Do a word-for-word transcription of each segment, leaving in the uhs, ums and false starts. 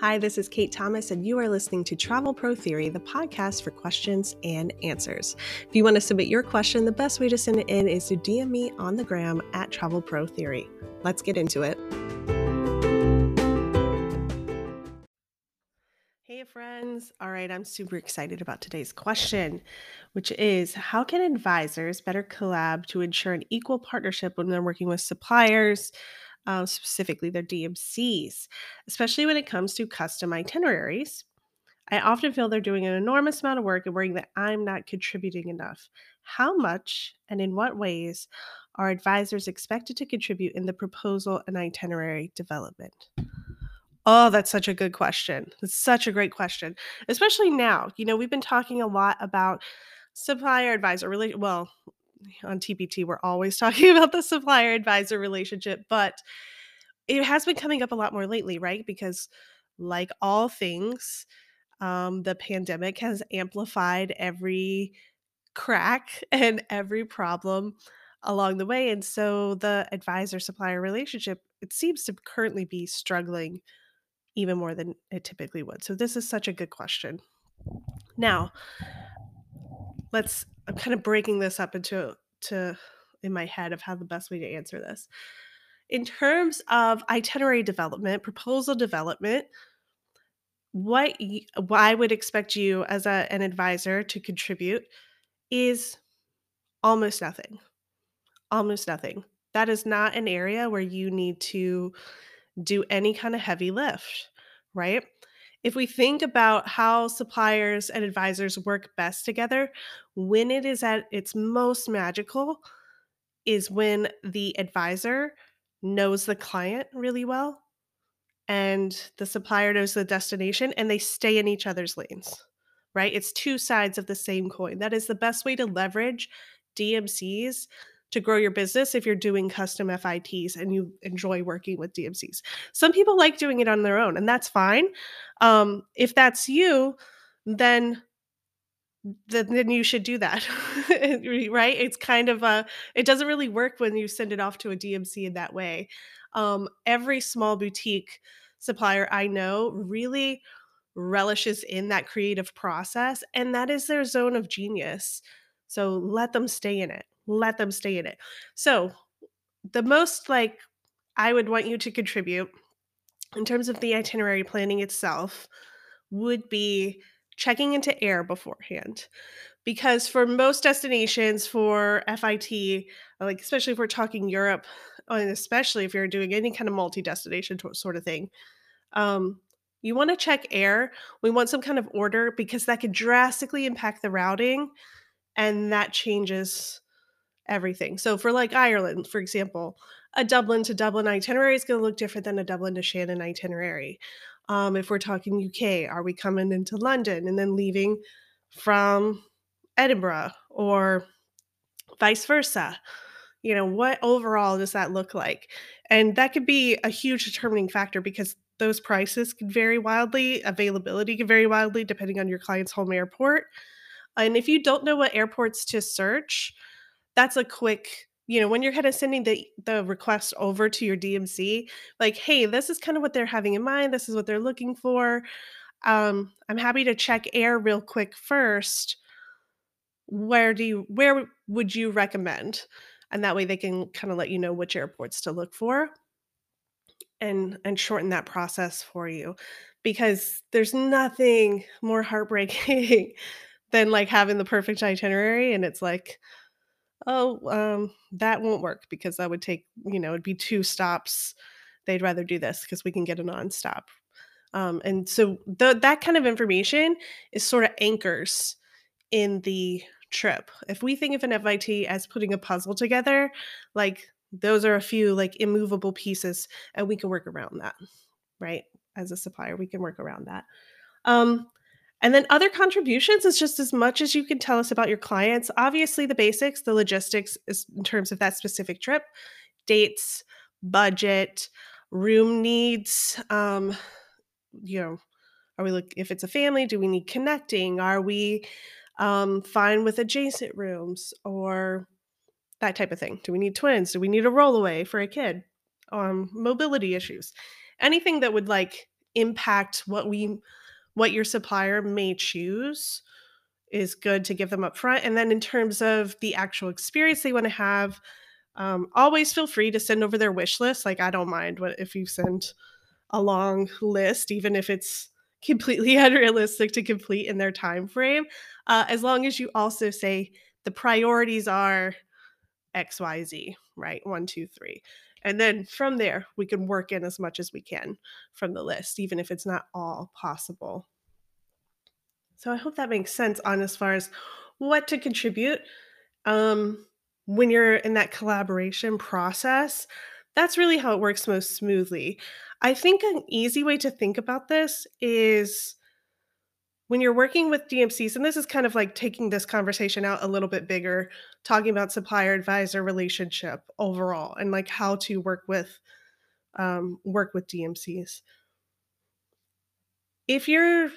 Hi, this is Kate Thomas, and you are listening to Travel Pro Theory, the podcast for questions and answers. If you want to submit your question, the best way to send it in is to D M me on the gram at Travel Pro Theory. Let's get into it. Hey, friends. All right, I'm super excited about today's question, which is how can advisors better collab to ensure an equal partnership when they're working with suppliers? Uh, specifically their D M Cs, especially when it comes to custom itineraries. I often feel they're doing an enormous amount of work and worrying that I'm not contributing enough. How much and in what ways are advisors expected to contribute in the proposal and itinerary development? Oh, that's such a good question. That's such a great question, especially now. You know, we've been talking a lot about supplier advisor relationship. Well, on T P T, we're always talking about the supplier advisor relationship, but it has been coming up a lot more lately, right? Because like all things, um, the pandemic has amplified every crack and every problem along the way. And so the advisor supplier relationship, it seems to currently be struggling even more than it typically would. So this is such a good question. Now, let's I'm kind of breaking this up into to in my head of how the best way to answer this. In terms of itinerary development, proposal development, what I would expect you as a, an advisor to contribute is almost nothing. Almost nothing. That is not an area where you need to do any kind of heavy lift, right? If we think about how suppliers and advisors work best together, when it is at its most magical is when the advisor knows the client really well and the supplier knows the destination and they stay in each other's lanes, right? It's two sides of the same coin. That is the best way to leverage D M Cs to grow your business if you're doing custom F I Ts and you enjoy working with D M Cs. Some people like doing it on their own, and that's fine. Um, if that's you, then, then, then you should do that, right? It's kind of a, it doesn't really work when you send it off to a D M C in that way. Um, every small boutique supplier I know really relishes in that creative process, and that is their zone of genius. So let them stay in it. Let them stay in it. So the most like I would want you to contribute in terms of the itinerary planning itself would be checking into air beforehand. Because for most destinations for F I T, like especially if we're talking Europe, and especially if you're doing any kind of multi-destination sort of thing, um, you want to check air. We want some kind of order because that could drastically impact the routing and that changes everything. So for like Ireland, for example, a Dublin to Dublin itinerary is going to look different than a Dublin to Shannon itinerary. Um, if we're talking U K, are we coming into London and then leaving from Edinburgh or vice versa? You know, what overall does that look like? And that could be a huge determining factor because those prices can vary wildly, availability can vary wildly depending on your client's home airport. And if you don't know what airports to search, that's a quick, you know, when you're kind of sending the, the request over to your D M C, like, hey, this is kind of what they're having in mind. This is what they're looking for. Um, I'm happy to check air real quick first. Where do you, where would you recommend? And that way they can kind of let you know which airports to look for and, and shorten that process for you because there's nothing more heartbreaking than like having the perfect itinerary. And it's like, oh, um, that won't work because that would take, you know, it'd be two stops. They'd rather do this because we can get a nonstop. Um, and so th- that kind of information is sort of anchors in the trip. If we think of an F I T as putting a puzzle together, like those are a few like immovable pieces and we can work around that, right? As a supplier, we can work around that. Um, And then other contributions is just as much as you can tell us about your clients. Obviously, the basics, the logistics is in terms of that specific trip, dates, budget, room needs. Um, you know, are we look if it's a family, do we need connecting? Are we um, fine with adjacent rooms or that type of thing? Do we need twins? Do we need a rollaway for a kid? Um, mobility issues, anything that would like impact what we what your supplier may choose is good to give them up front. And then in terms of the actual experience they want to have, um, always feel free to send over their wish list. Like, I don't mind what if you send a long list, even if it's completely unrealistic to complete in their time frame, uh, as long as you also say the priorities are X, Y, Z, right? One, two, three. And then from there, we can work in as much as we can from the list, even if it's not all possible. So I hope that makes sense on as far as what to contribute um, when you're in that collaboration process. That's really how it works most smoothly. I think an easy way to think about this is when you're working with D M Cs, and this is kind of like taking this conversation out a little bit bigger, talking about supplier-advisor relationship overall and like how to work with um, work with D M Cs. If you're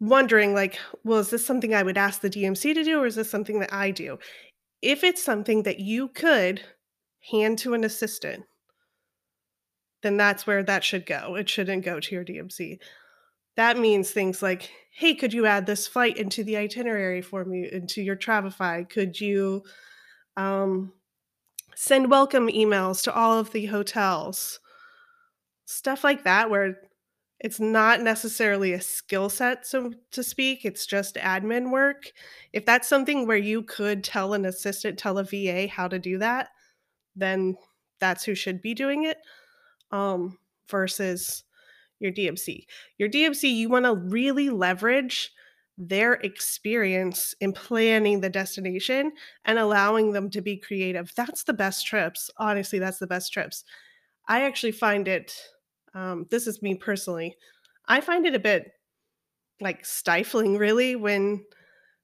wondering like, well, is this something I would ask the D M C to do, or is this something that I do? If it's something that you could hand to an assistant, then that's where that should go. It shouldn't go to your D M C. That means things like, hey, could you add this flight into the itinerary for me, into your Travify? Could you um, send welcome emails to all of the hotels? Stuff like that, where it's not necessarily a skill set, so to speak. It's just admin work. If that's something where you could tell an assistant, tell a V A how to do that, then that's who should be doing it. Um, versus your D M C. Your D M C, you want to really leverage their experience in planning the destination and allowing them to be creative. That's the best trips. Honestly, that's the best trips. I actually find it, um, this is me personally, I find it a bit like stifling really when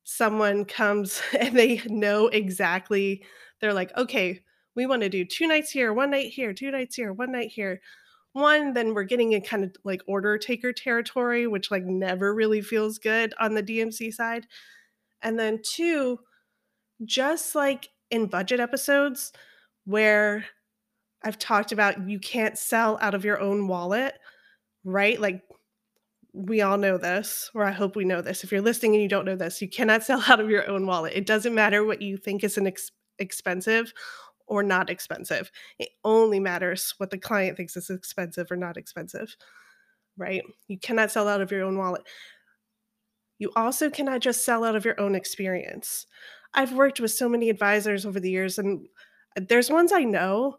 someone comes and they know exactly, they're like, okay, we want to do two nights here, one night here, two nights here, one night here. One, then we're getting in kind of like order taker territory, which like never really feels good on the D M C side. And then two, just like in budget episodes where I've talked about you can't sell out of your own wallet, right? Like we all know this, or I hope we know this. If you're listening and you don't know this, you cannot sell out of your own wallet. It doesn't matter what you think is an ex- expensive or not expensive. It only matters what the client thinks is expensive or not expensive, right? You cannot sell out of your own wallet. You also cannot just sell out of your own experience. I've worked with so many advisors over the years, and there's ones I know,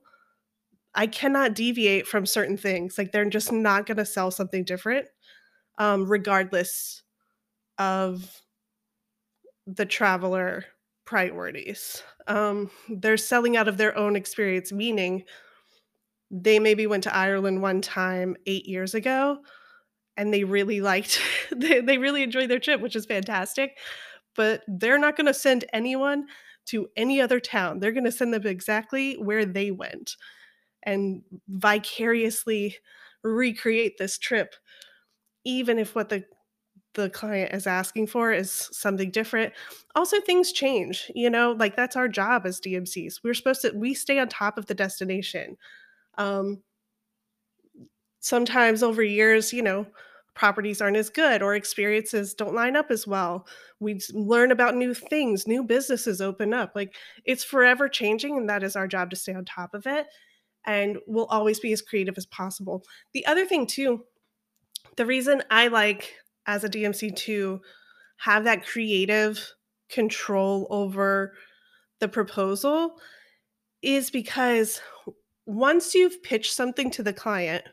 I cannot deviate from certain things. Like they're just not gonna sell something different, um, regardless of the traveler priorities. Um, they're selling out of their own experience, meaning they maybe went to Ireland one time eight years ago and they really liked, they, they really enjoyed their trip, which is fantastic, but they're not going to send anyone to any other town. They're going to send them exactly where they went and vicariously recreate this trip, even if what the the client is asking for is something different. Also, things change, you know, like that's our job as D M Cs. We're supposed to, we stay on top of the destination. Um, sometimes over years, you know, properties aren't as good or experiences don't line up as well. We learn about new things, new businesses open up. Like it's forever changing, and that is our job to stay on top of it. And we'll always be as creative as possible. The other thing too, the reason I like as a D M C to have that creative control over the proposal is because once you've pitched something to the client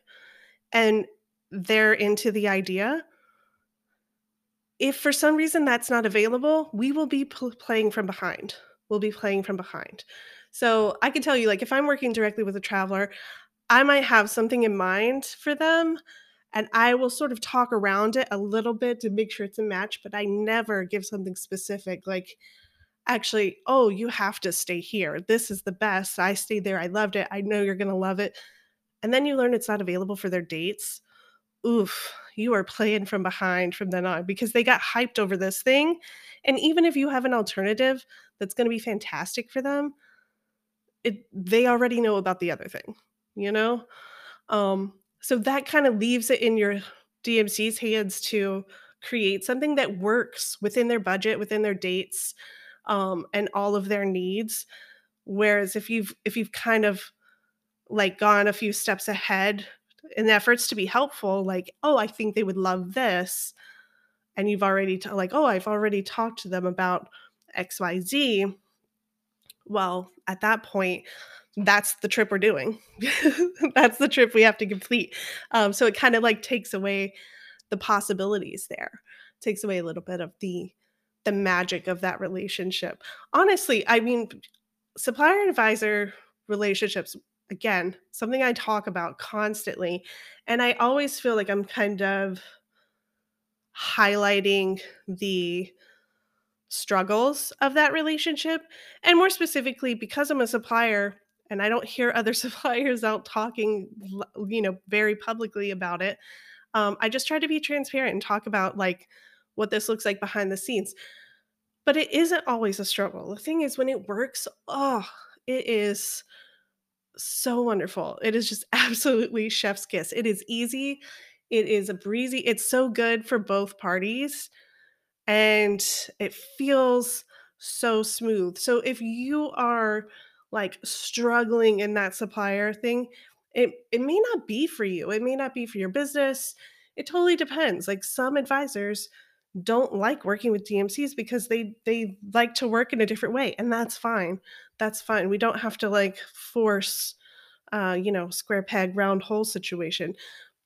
and they're into the idea, if for some reason that's not available, we will be pl- playing from behind. We'll be playing from behind. So I can tell you, like if I'm working directly with a traveler, I might have something in mind for them, and I will sort of talk around it a little bit to make sure it's a match, but I never give something specific like, actually, oh, you have to stay here. This is the best. I stayed there. I loved it. I know you're going to love it. And then you learn it's not available for their dates. Oof, you are playing from behind from then on because they got hyped over this thing. And even if you have an alternative that's going to be fantastic for them, it, they already know about the other thing, you know? Um, So that kind of leaves it in your D M C's hands to create something that works within their budget, within their dates, um, and all of their needs. Whereas if you've if you've kind of like gone a few steps ahead in efforts to be helpful, like, oh, I think they would love this. And you've already t- like, oh, I've already talked to them about X, Y, Z. Well, at that point, that's the trip we're doing. That's the trip we have to complete. Um, so it kind of like takes away the possibilities there. It takes away a little bit of the the magic of that relationship. Honestly, I mean, supplier and advisor relationships, again, something I talk about constantly. And I always feel like I'm kind of highlighting the struggles of that relationship. And more specifically, because I'm a supplier and I don't hear other suppliers out talking, you know, very publicly about it, um, I just try to be transparent and talk about like what this looks like behind the scenes. But it isn't always a struggle. The thing is, when it works, oh, it is so wonderful. It is just absolutely chef's kiss. It is easy. It is a breezy. It's so good for both parties. And it feels so smooth. So if you are like struggling in that supplier thing, it, it may not be for you. It may not be for your business. It totally depends. Like some advisors don't like working with D M Cs because they they like to work in a different way. And that's fine. That's fine. We don't have to like force, uh, you know, square peg, round hole situation.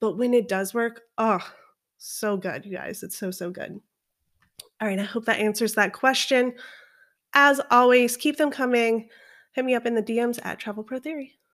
But when it does work, oh, so good, you guys. It's so, so good. All right, I hope that answers that question. As always, keep them coming. Hit me up in the D Ms at Travel Pro Theory.